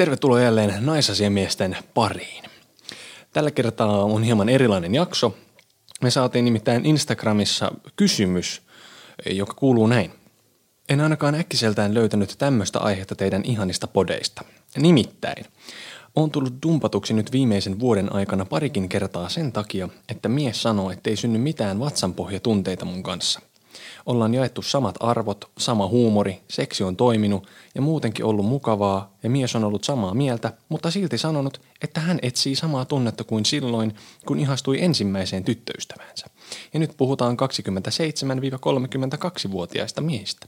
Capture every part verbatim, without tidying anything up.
Tervetuloa jälleen naisasiamiesten pariin. Tällä kertaa on hieman erilainen jakso. Me saatiin nimittäin Instagramissa kysymys, joka kuuluu näin. En ainakaan äkkiseltään löytänyt tämmöistä aihetta teidän ihanista podeista. Nimittäin, on tullut dumpatuksi nyt viimeisen vuoden aikana parikin kertaa sen takia, että mies sanoo, ettei synny mitään vatsanpohjatunteita mun kanssa. Ollaan jaettu samat arvot, sama huumori, seksi on toiminut ja muutenkin ollut mukavaa ja mies on ollut samaa mieltä, mutta silti sanonut, että hän etsii samaa tunnetta kuin silloin, kun ihastui ensimmäiseen tyttöystäväänsä. Ja nyt puhutaan kaksikymmentäseitsemän–kolmekymmentäkaksivuotiaista miehistä.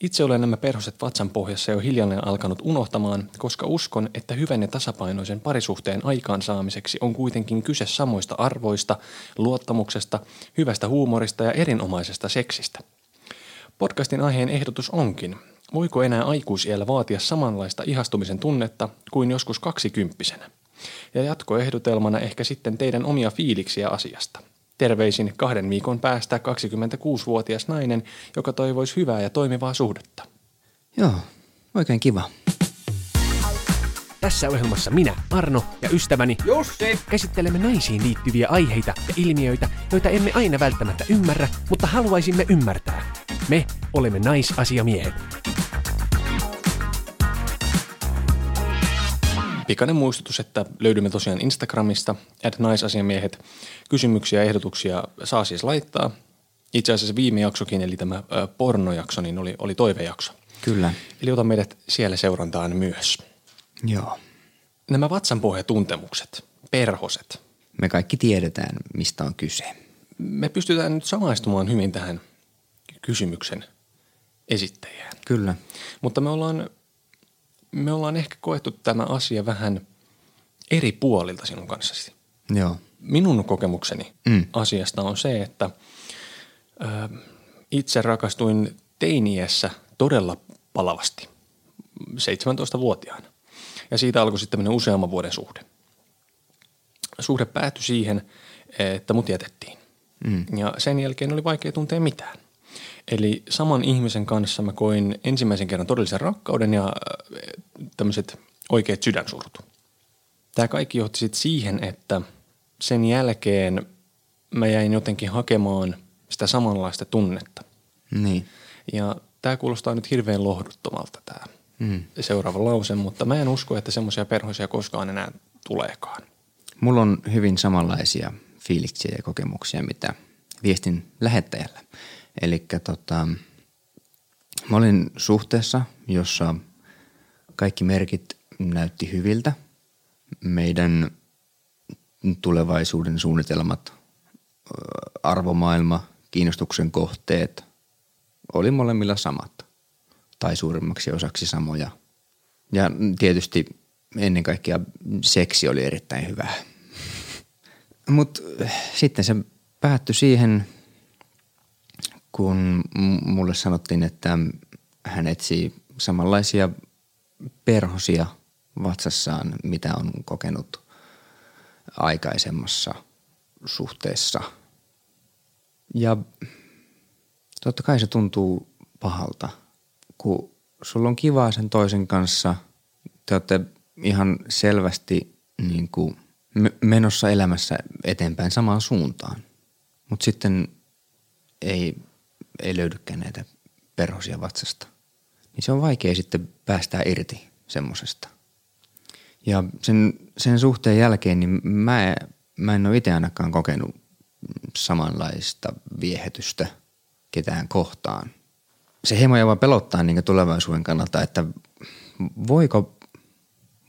Itse olen nämä perhoset vatsan pohjassa jo hiljalleen alkanut unohtamaan, koska uskon, että hyvän ja tasapainoisen parisuhteen aikaansaamiseksi on kuitenkin kyse samoista arvoista, luottamuksesta, hyvästä huumorista ja erinomaisesta seksistä. Podcastin aiheen ehdotus onkin, voiko enää aikuisiällä vaatia samanlaista ihastumisen tunnetta kuin joskus kaksikymppisenä? Ja jatkoehdotelmana ehkä sitten teidän omia fiiliksiä asiasta. Terveisin kahden viikon päästä kaksikymmentäkuusivuotias nainen, joka toivoisi hyvää ja toimivaa suhdetta. Joo, oikein kiva. Tässä ohjelmassa minä, Arno ja ystäväni Jussi käsittelemme naisiin liittyviä aiheita ja ilmiöitä, joita emme aina välttämättä ymmärrä, mutta haluaisimme ymmärtää. Me olemme naisasiamiehet. Pikainen muistutus, että löydymme tosiaan Instagramista, at naisasiamiehet. Kysymyksiä ja ehdotuksia saa siis laittaa. Itse asiassa viime jaksokin, eli tämä pornojakso, niin oli, oli toivejakso. Kyllä. Eli ota meidät siellä seurantaan myös. Joo. Nämä vatsanpohjatuntemukset, perhoset. Me kaikki tiedetään, mistä on kyse. Me pystytään nyt samaistumaan hyvin tähän kysymyksen esittäjään. Kyllä. Mutta me ollaan... Me ollaan ehkä koettu tämä asia vähän eri puolilta sinun kanssasi. Joo. Minun kokemukseni mm. asiasta on se, että ö, itse rakastuin teiniässä todella palavasti, seitsemäntoistavuotiaana. Ja siitä alkoi sitten tämmöinen useamman vuoden suhde. Suhde päättyi siihen, että mut jätettiin. Mm. Ja sen jälkeen oli vaikea tuntea mitään. Eli saman ihmisen kanssa mä koin ensimmäisen kerran todellisen rakkauden ja tämmöiset oikeat sydänsurut. Tämä kaikki johti sitten siihen, että sen jälkeen mä jäin jotenkin hakemaan sitä samanlaista tunnetta. Niin. Ja tämä kuulostaa nyt hirveän lohduttomalta tämä mm. seuraava lause, mutta mä en usko, että semmoisia perhoisia koskaan enää tuleekaan. Mulla on hyvin samanlaisia fiiliksiä ja kokemuksia, mitä viestin lähettäjällä. Elikkä tota, mä olin suhteessa, jossa kaikki merkit näytti hyviltä. Meidän tulevaisuuden suunnitelmat, arvomaailma, kiinnostuksen kohteet oli molemmilla samat tai suurimmaksi osaksi samoja. Ja tietysti ennen kaikkea seksi oli erittäin hyvää. Mut sitten se päättyi siihen, kun mulle sanottiin, että hän etsii samanlaisia perhosia vatsassaan, mitä on kokenut aikaisemmassa suhteessa. Ja totta kai se tuntuu pahalta, kun sulla on kivaa sen toisen kanssa. Te olette ihan selvästi niin kuin menossa elämässä eteenpäin samaan suuntaan, mutta sitten ei... ei löydykään näitä perhosia vatsasta, niin se on vaikea sitten päästää irti semmosesta. Ja sen, sen suhteen jälkeen niin mä, mä en ole itse ainakaan kokenut samanlaista viehetystä ketään kohtaan. Se hieman jopa pelottaa niin tulevaisuuden kannalta, että voiko,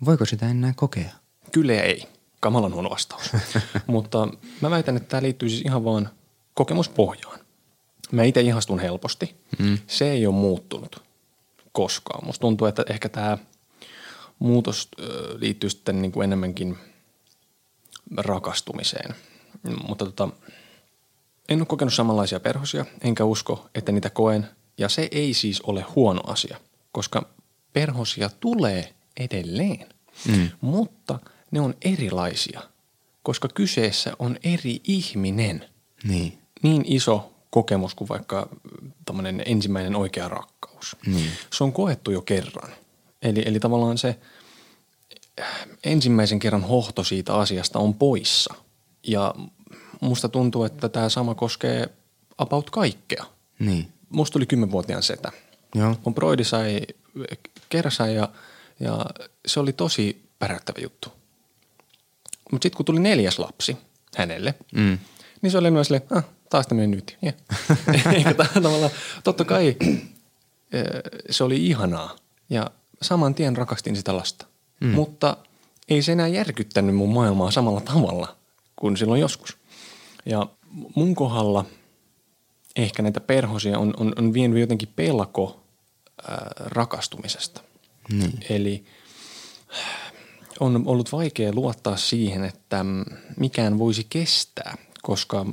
voiko sitä enää kokea? Kyllä ei. Kamalan huono vastaus. Mutta mä väitän, että tämä liittyy siis ihan vaan kokemuspohjaan. Mä itse ihastun helposti. Mm. Se ei ole muuttunut koskaan. Musta tuntuu, että ehkä tämä muutos liittyy sitten niin kuin enemmänkin rakastumiseen. Mutta tota, en ole kokenut samanlaisia perhosia, enkä usko, että niitä koen. Ja se ei siis ole huono asia, koska perhosia tulee edelleen. Mm. Mutta ne on erilaisia, koska kyseessä on eri ihminen. Niin, niin iso kokemus kuin vaikka tämmöinen ensimmäinen oikea rakkaus. Mm. Se on koettu jo kerran. Eli, eli tavallaan se ensimmäisen kerran hohto siitä asiasta on poissa. Ja musta tuntuu, että tämä sama koskee about kaikkea. Niin. Musta tuli kymmenvuotiaan setä. Joo. Mun broidi sai kersan ja, ja se oli tosi päräyttävä juttu. Mutta sitten kun tuli neljäs lapsi hänelle, mm. niin se oli myös silleen, ah, taas tämmöinen nyt. Yeah. Totta kai se oli ihanaa ja saman tien rakastin sitä lasta. Mm. Mutta ei se enää järkyttänyt mun maailmaa samalla tavalla kuin silloin joskus. Ja mun kohdalla ehkä näitä perhosia on, on, on vienyt jotenkin pelko äh, rakastumisesta. Mm. Eli on ollut vaikea luottaa siihen, että mikään voisi kestää, koska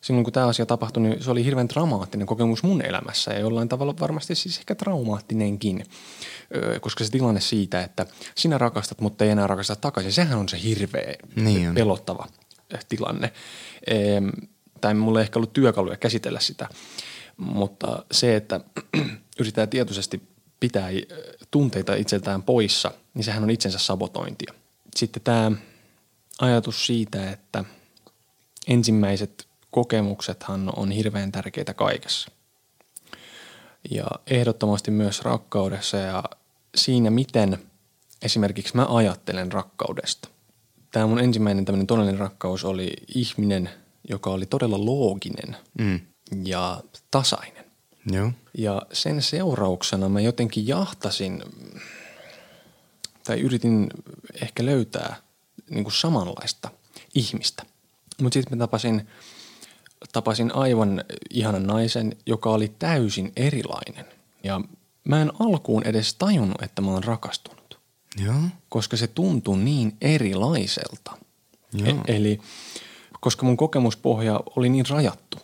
silloin kun tämä asia tapahtui, niin se oli hirveän dramaattinen kokemus mun elämässä ja jollain tavalla varmasti siis ehkä traumaattinenkin, koska se tilanne siitä, että sinä rakastat, mutta ei enää rakasta takaisin, sehän on se hirveä niin pelottava tilanne. Ehm, tai mulla ei ehkä ollut työkaluja käsitellä sitä, mutta se, että yritetään tietoisesti pitää tunteita itseltään poissa, niin sehän on itsensä sabotointia. Sitten tämä ajatus siitä, että ensimmäiset kokemuksethan on hirveän tärkeitä kaikessa ja ehdottomasti myös rakkaudessa ja siinä, miten esimerkiksi mä ajattelen rakkaudesta. Tämä mun ensimmäinen tämmöinen todellinen rakkaus oli ihminen, joka oli todella looginen mm. ja tasainen. Joo. Ja sen seurauksena mä jotenkin jahtasin tai yritin ehkä löytää niin kuin samanlaista ihmistä. Mutta sitten mä tapasin, tapasin aivan ihanan naisen, joka oli täysin erilainen. Ja mä en alkuun edes tajunnut, että mä oon rakastunut, joo, koska se tuntui niin erilaiselta. E- eli koska mun kokemuspohja oli niin rajattu,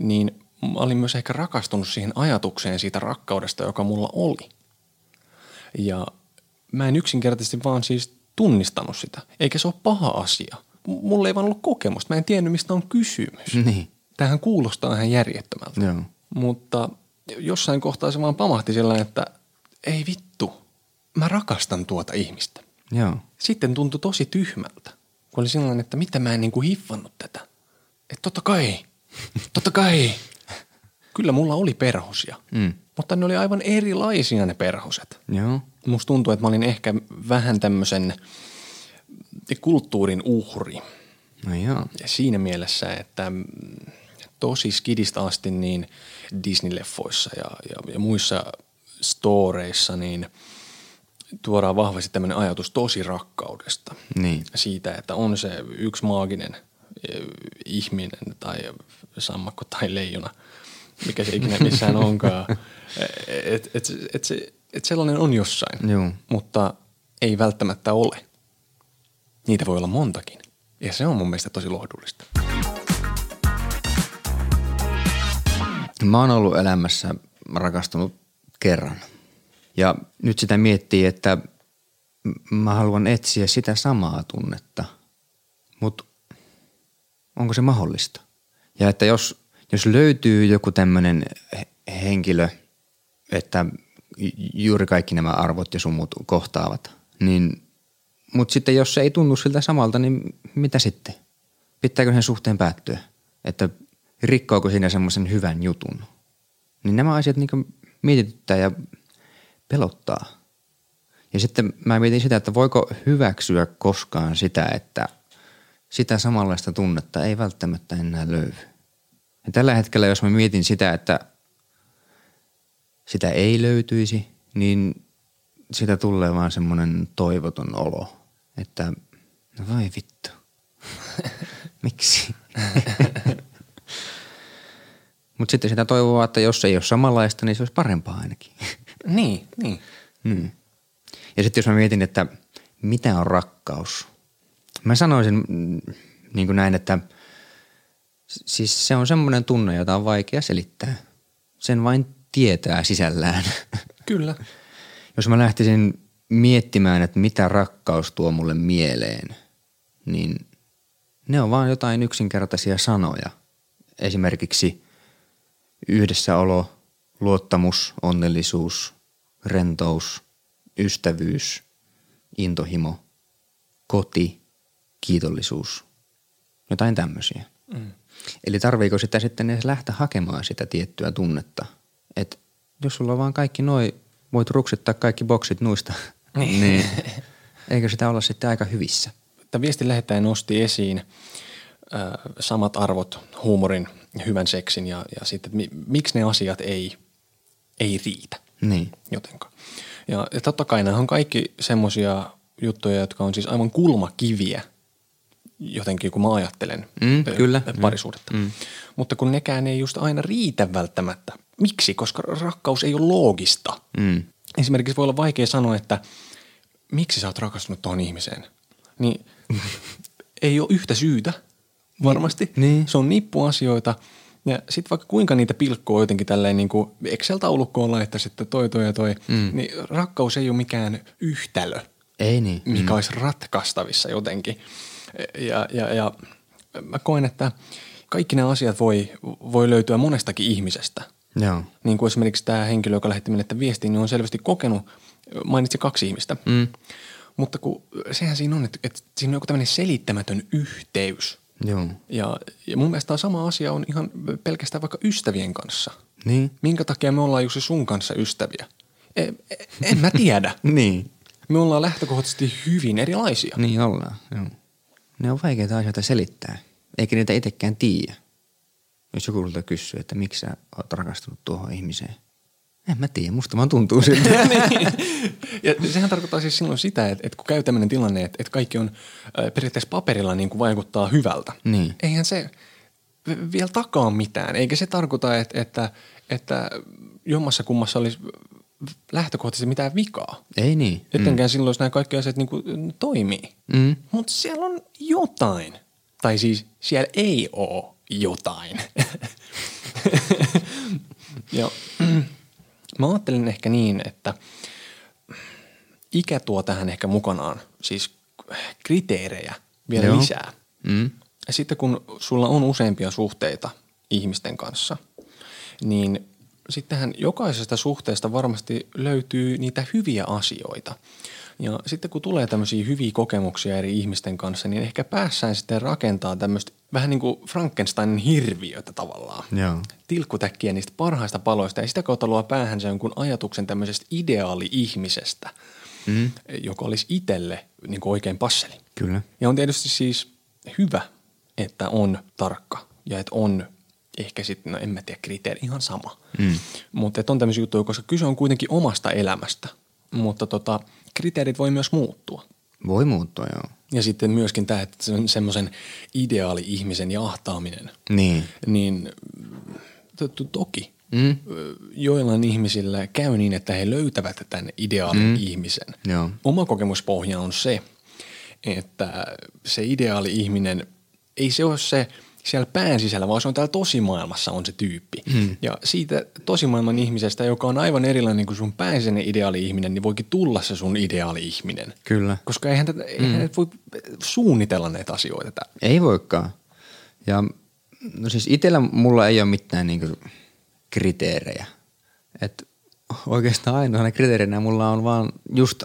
niin – mä olin myös ehkä rakastunut siihen ajatukseen siitä rakkaudesta, joka mulla oli. Ja mä en yksinkertaisesti vaan siis tunnistanut sitä. Eikä se ole paha asia. Mulla ei vaan ollut kokemusta. Mä en tiennyt, mistä on kysymys. Niin. Tämähän kuulostaa ihan järjettömältä. Joo. Mutta jossain kohtaa se vaan pamahti sillä, että ei vittu, mä rakastan tuota ihmistä. Joo. Sitten tuntui tosi tyhmältä, kun oli sellainen, että mitä mä en niin kuin hiffannut tätä. Että totta kai, totta kai. Kyllä mulla oli perhosia, mm. mutta ne oli aivan erilaisia ne perhoset. Joo. Musta tuntuu, että mä olin ehkä vähän tämmöisen kulttuurin uhri. No joo. Ja siinä mielessä, että tosi skidistä asti niin Disney-leffoissa ja, ja, ja muissa storeissa niin tuodaan vahvasti tämmöinen ajatus tosi rakkaudesta. Niin. Siitä, että on se yksi maaginen ihminen tai sammakko tai leijona – mikä se ikinä missään onkaan. Että et, et, et, et sellainen on jossain, joo, mutta ei välttämättä ole. Niitä voi olla montakin ja se on mun mielestä tosi lohdullista. Mä oon ollut elämässä rakastunut kerran ja nyt sitä miettii, että mä haluan etsiä sitä samaa tunnetta, mutta onko se mahdollista? Ja että jos... Jos löytyy joku tämmöinen henkilö, että juuri kaikki nämä arvot ja sumut kohtaavat, niin, mutta sitten jos se ei tunnu siltä samalta, niin mitä sitten? Pitääkö sen suhteen päättyä? Että rikkoako siinä semmoisen hyvän jutun? Niin nämä asiat niin mietityttää ja pelottaa. Ja sitten mä mietin sitä, että voiko hyväksyä koskaan sitä, että sitä samanlaista tunnetta ei välttämättä enää löydy. Ja tällä hetkellä, jos mä mietin sitä, että sitä ei löytyisi, niin sitä tulee vaan semmoinen toivoton olo, että no voi vittu, miksi? Mutta sitten sitä toivoa, että jos ei ole samanlaista, niin se olisi parempaa ainakin. Niin, niin. Mm. Ja sitten jos mä mietin, että mitä on rakkaus? Mä sanoisin niin kuin näin, että siis se on semmoinen tunne, jota on vaikea selittää. Sen vain tietää sisällään. Kyllä. Jos mä lähtisin miettimään, että mitä rakkaus tuo mulle mieleen, niin ne on vaan jotain yksinkertaisia sanoja. Esimerkiksi yhdessäolo, luottamus, onnellisuus, rentous, ystävyys, intohimo, koti, kiitollisuus, jotain tämmöisiä. Mm. Eli tarviiko sitä sitten edes lähteä hakemaan sitä tiettyä tunnetta, että jos sulla on vaan kaikki noi, voit ruksittaa kaikki boksit nuista, niin. niin eikö sitä olla sitten aika hyvissä? Tämä viestin lähettäjä nosti esiin äh, samat arvot, huumorin, hyvän seksin ja, ja sitten, mi, miksi ne asiat ei, ei riitä niin. jotenkaan. Ja, ja totta kai nämä on kaikki semmoisia juttuja, jotka on siis aivan kulmakiviä jotenkin, kun mä ajattelen mm, ö, kyllä. parisuudetta. Mm. Mutta kun nekään ei just aina riitä välttämättä. Miksi? Koska rakkaus ei ole loogista. Mm. Esimerkiksi voi olla vaikea sanoa, että miksi sä oot rakastunut tuohon ihmiseen? Niin ei ole yhtä syytä varmasti. Niin. Se on nippuasioita. Ja sitten vaikka kuinka niitä pilkkoo jotenkin tälleen niin kuin Excel-taulukkoon laittaisi, että toi, toi ja toi, mm. niin rakkaus ei ole mikään yhtälö, ei niin. mikä mm. olisi ratkaistavissa jotenkin. Ja, ja, ja mä koen, että kaikki nämä asiat voi, voi löytyä monestakin ihmisestä. Joo. Niin kuin esimerkiksi tämä henkilö, joka lähetti meille viestiin, niin on selvästi kokenut, mainitsi kaksi ihmistä. Mm. Mutta kun, sehän siinä on, että, että siinä on joku tämmöinen selittämätön yhteys. Joo. Ja, ja mun mielestä tämä sama asia on ihan pelkästään vaikka ystävien kanssa. Niin. Minkä takia me ollaan Jussi sun kanssa ystäviä? E, e, en mä tiedä. niin. Me ollaan lähtökohtaisesti hyvin erilaisia. Niin ollaan, joo. Ne on vaikeita asioita selittää, eikä niitä itsekään tiedä. Jos joku sulta kysyy, että miksi sä oot rakastunut tuohon ihmiseen. En mä tiedä, musta vaan tuntuu siltä. niin. Ja sehän tarkoittaa siis silloin sitä, että, että kun käy tämmöinen tilanne, että, että kaikki on äh, periaatteessa paperilla niin kuin vaikuttaa hyvältä. Niin. Eihän se vielä takaa mitään, eikä se tarkoita, että, että, että jommassa kummassa olisi lähtökohtaisesti mitään vikaa. Ei niin. Etenkään mm. silloin, jos nämä kaikki asiat niin kuin toimii. Mm. Mutta siellä on jotain. Tai siis siellä ei ole jotain. ja... Mä ajattelen ehkä niin, että ikä tuo tähän ehkä mukanaan siis kriteerejä vielä Joo. lisää. Mm. Ja sitten kun sulla on useampia suhteita ihmisten kanssa, niin sittenhän jokaisesta suhteesta varmasti löytyy niitä hyviä asioita. Ja sitten kun tulee tämmöisiä hyviä kokemuksia eri ihmisten kanssa, niin ehkä päässään sitten rakentaa tämmöistä vähän niin kuin Frankensteinin hirviötä tavallaan. Joo. Tilkkutäkkiä niistä parhaista paloista ja sitä kautta luo päähänsä jonkun ajatuksen tämmöisestä ideaali-ihmisestä, mm. joka olisi itselle niin kuin oikein passeli. Kyllä. Ja on tietysti siis hyvä, että on tarkka ja että on ehkä sitten, no en mä tiedä, kriteeri ihan sama. Mm. Mutta että on tämmöisiä juttuja, koska kyse on kuitenkin omasta elämästä, mutta tota... Kriteerit voi myös muuttua. Voi muuttua, joo. Ja sitten myöskin tämä, että semmoisen ideaali-ihmisen jahtaaminen. Niin. Niin toki mm. joillain ihmisillä käy niin, että he löytävät tämän ideaali-ihmisen. Mm. Joo. Oma kokemuspohja on se, että se ideaali-ihminen, ei se ole se siellä pään sisällä, vaan se on täällä tosimaailmassa on se tyyppi. Mm. Ja siitä tosimaailman ihmisestä, joka on aivan erilainen kuin sun pääsisäinen ideaali-ihminen, niin voikin tulla se sun ideaali-ihminen. Kyllä. Koska eihän, tätä, mm. eihän voi suunnitella näitä asioita täällä. Ei voikaan. Ja no siis itsellä mulla ei ole mitään niinku kriteerejä. Et oikeastaan ainoana kriteerinä mulla on vaan just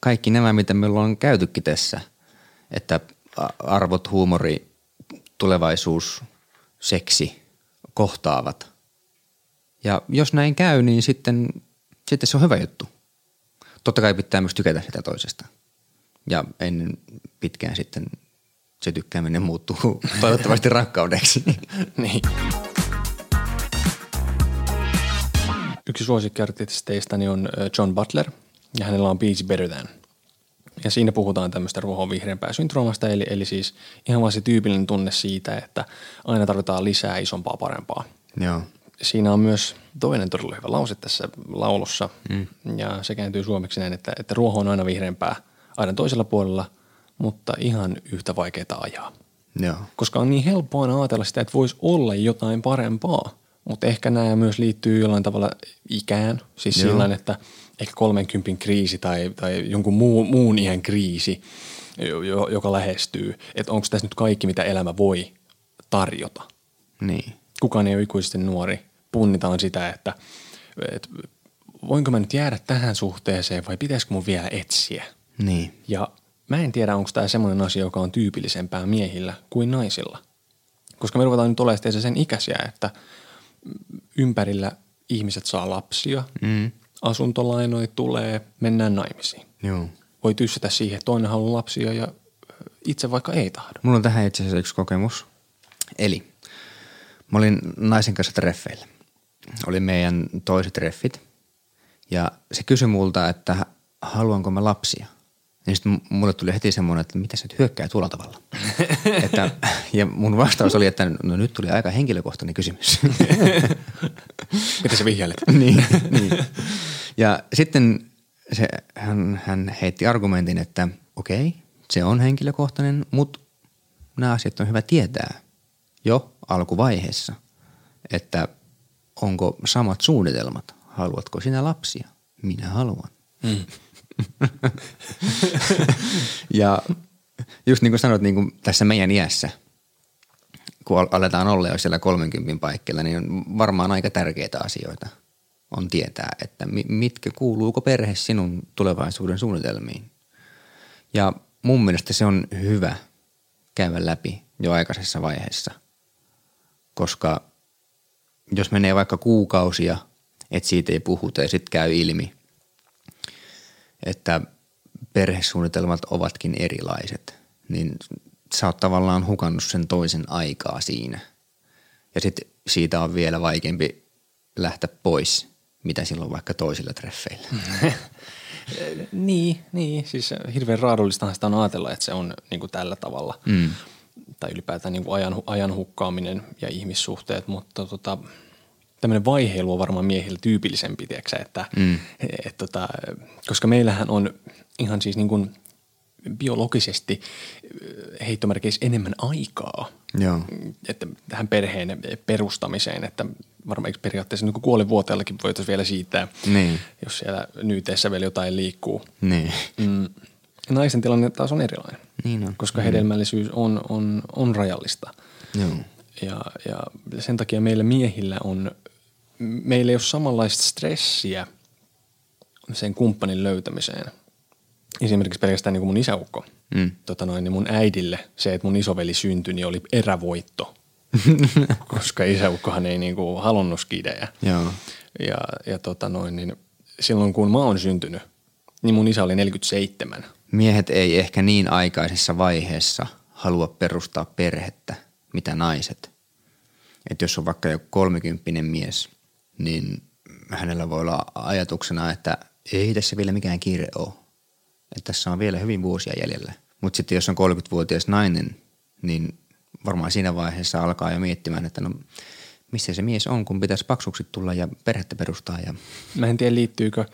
kaikki nämä, mitä meillä on käytykin tässä. Että arvot, huumori, tulevaisuus, seksi kohtaavat. Ja jos näin käy, niin sitten, sitten se on hyvä juttu. Totta kai pitää myös tykätä sitä toisesta. Ja ennen pitkään sitten se tykkääminen muuttuu toivottavasti rakkaudeksi. niin. Yksi suosikkiartisteistäni on John Butler ja hänellä on biisi Better Than. Ja siinä puhutaan tämmöistä ruohonvihreämpää syndroomasta, eli, eli siis ihan vaan se tyypillinen tunne siitä, että aina tarvitaan lisää isompaa parempaa. Joo. Siinä on myös toinen todella hyvä lause tässä laulussa, mm. ja se kääntyy suomeksi näin, että, että ruoho on aina vihreämpää aina toisella puolella, mutta ihan yhtä vaikeaa ajaa. Joo. Koska on niin helppoa ajatella sitä, että voisi olla jotain parempaa, mutta ehkä nämä myös liittyy jollain tavalla ikään, siis sillain, että ehkä kolmenkympin kriisi tai, tai jonkun muun, muun iän kriisi, joka lähestyy. Että onko tässä nyt kaikki, mitä elämä voi tarjota? Niin. Kukaan ei ole ikuisesti nuori. Punnitaan sitä, että, että voinko mä nyt jäädä tähän suhteeseen vai pitäisikö mun vielä etsiä? Niin. Ja mä en tiedä, onko tämä semmoinen asia, joka on tyypillisempää miehillä kuin naisilla. Koska me ruvetaan nyt olemaan sen ikäisiä, että ympärillä ihmiset saa lapsia, mm. asuntolainoja tulee, mennään naimisiin. Joo. Voi tyssätä siihen, että toinen haluaa lapsia ja itse vaikka ei tahdo. Mulla on tähän itse asiassa yksi kokemus. Eli mä olin naisen kanssa treffeillä. Oli meidän toiset treffit ja se kysyi multa, että haluanko mä lapsia. Niin sitten mulle tuli heti semmoinen, että mitä se nyt hyökkää tuolla tavalla. että, ja mun vastaus oli, että no nyt tuli aika henkilökohtainen kysymys. mitä sä vihjailet? niin, niin. Ja sitten se, hän, hän heitti argumentin, että okei, okay, se on henkilökohtainen, mutta nämä asiat on hyvä tietää jo alkuvaiheessa, että onko samat suunnitelmat. Haluatko sinä lapsia? Minä haluan. Mm. ja just niin kuin sanoit, niin kuin tässä meidän iässä, kun aletaan olla jo siellä kolmenkymmenen paikkeilla, niin varmaan aika tärkeitä asioita on tietää, että mitkä kuuluuko perhe sinun tulevaisuuden suunnitelmiin. Ja mun mielestä se on hyvä käydä läpi jo aikaisessa vaiheessa, koska jos menee vaikka kuukausia, että siitä ei puhuta ja sitten käy ilmi, että perhesuunnitelmat ovatkin erilaiset, niin sä oot tavallaan hukannut sen toisen aikaa siinä. Ja sitten siitä on vielä vaikeampi lähteä pois, mitä silloin vaikka toisilla treffeillä. Mm. niin, niin, siis hirveän raadollistahan sitä on ajatella, että se on niin kuin tällä tavalla. Mm. Tai ylipäätään niin kuin ajan, ajan hukkaaminen ja ihmissuhteet, mutta tota, tämmöinen vaiheilu on varmaan miehillä tyypillisempi, tiiäksä, että mm. et, tota, koska meillähän on ihan siis niin kuin biologisesti heittomerkeissä enemmän aikaa Joo. Että tähän perheen perustamiseen, että varmaan periaatteessa niin kuolinvuoteellakin voitaisiin vielä siitää, niin. jos siellä nyyteessä vielä jotain liikkuu. Niin. Mm. Naisen tilanne taas on erilainen, niin on. koska mm. hedelmällisyys on, on, on rajallista. Joo. Ja, ja sen takia meillä miehillä on, meillä ei ole samanlaista stressiä sen kumppanin löytämiseen. Esimerkiksi pelkästään niin kuin mun isäukko, mm. tota noin, niin mun äidille se, että mun isoveli syntyi, niin oli erävoitto, koska isäukkohan ei niin kuin halunnut skidejä. Joo. Ja, ja tota noin, niin silloin kun mä oon syntynyt, niin mun isä oli neljäkymmentäseitsemän. Miehet ei ehkä niin aikaisessa vaiheessa halua perustaa perhettä, mitä naiset. Että jos on vaikka jo kolmekymppinen mies, niin hänellä voi olla ajatuksena, että ei tässä vielä mikään kiire ole. Että tässä on vielä hyvin vuosia jäljellä. Mutta sitten jos on kolmekymmentävuotias nainen, niin varmaan siinä vaiheessa alkaa jo miettimään, että no missä se mies on, kun pitäisi paksuksi tulla ja perhettä perustaa. Ja... Mä en tiedä, liittyykö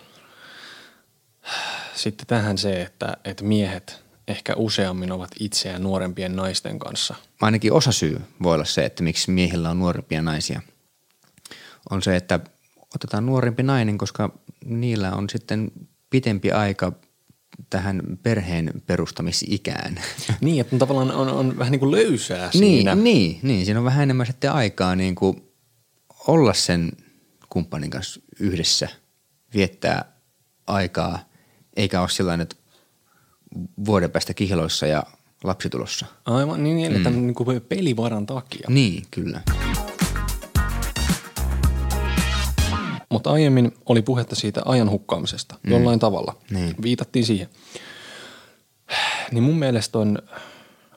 sitten tähän se, että, että miehet ehkä useammin ovat itseään nuorempien naisten kanssa. Ainakin osa syy voi olla se, että miksi miehillä on nuorempia naisia, on se, että otetaan nuorempi nainen, koska niillä on sitten pitempi aika tähän perheen perustamisikään. Niin, että tavallaan on, on vähän niin kuin löysää siinä. Niin, niin, niin, siinä on vähän enemmän sitten aikaa niin kuin olla sen kumppanin kanssa yhdessä, viettää aikaa, eikä ole sellainen, että vuoden päästä kihloissa ja lapsitulossa. Aivan, niin eletään mm. niin kuin pelivaran takia. Niin, kyllä. Mutta aiemmin oli puhetta siitä ajan hukkaamisesta mm. jollain tavalla. Niin. Viitattiin siihen. Niin mun mielestä on,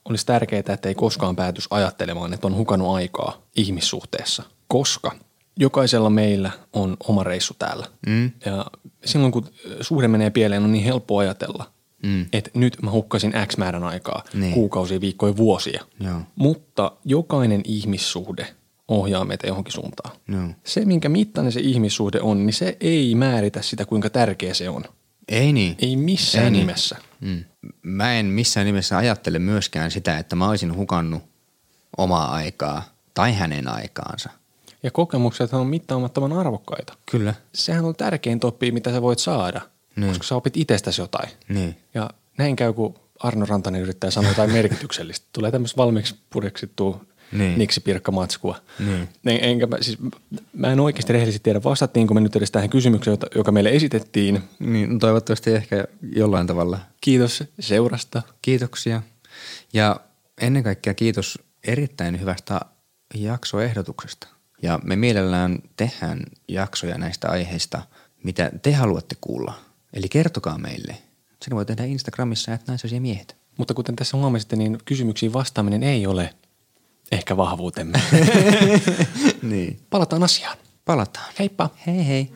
olisi tärkeää, että ei koskaan päätyisi ajattelemaan, että on hukannut aikaa ihmissuhteessa. Koska jokaisella meillä on oma reissu täällä. Mm. Ja silloin kun suhde menee pieleen, on niin helppo ajatella – Mm. että nyt mä hukkasin X määrän aikaa, niin. kuukausia, viikkoja, vuosia. Joo. Mutta jokainen ihmissuhde ohjaa meitä johonkin suuntaan. Joo. Se, minkä mittainen se ihmissuhde on, niin se ei määritä sitä, kuinka tärkeä se on. Ei niin. Ei missään ei niin. nimessä. Mm. Mä en missään nimessä ajattele myöskään sitä, että mä olisin hukannut omaa aikaa tai hänen aikaansa. Ja kokemukset on mittaamattoman arvokkaita. Kyllä. Sehän on tärkein toppi, mitä sä voit saada. Niin. Koska sä opit itsestäsi jotain. Niin. Ja näin käy, kun Arno Rantanen yrittää sanoa jotain merkityksellistä. Tulee tämmöistä valmiiksi pureksittua niin. Miksi pirkkamatskua. Niin. En, enkä, siis, mä en oikeasti rehellisesti tiedä, vastattiinko me nyt edes tähän kysymykseen, joka meille esitettiin. Niin, toivottavasti ehkä jollain tavalla. Kiitos seurasta. Kiitoksia. Ja ennen kaikkea kiitos erittäin hyvästä jaksoehdotuksesta. Ja me mielellään tehdään jaksoja näistä aiheista, mitä te haluatte kuulla. Eli kertokaa meille. Sen voi tehdä Instagramissa, että naiset ja miehet. Mutta kuten tässä huomasitte, niin kysymyksiin vastaaminen ei ole ehkä vahvuutemme. Niin. Palataan asiaan. Palataan. Heippa. Hei hei.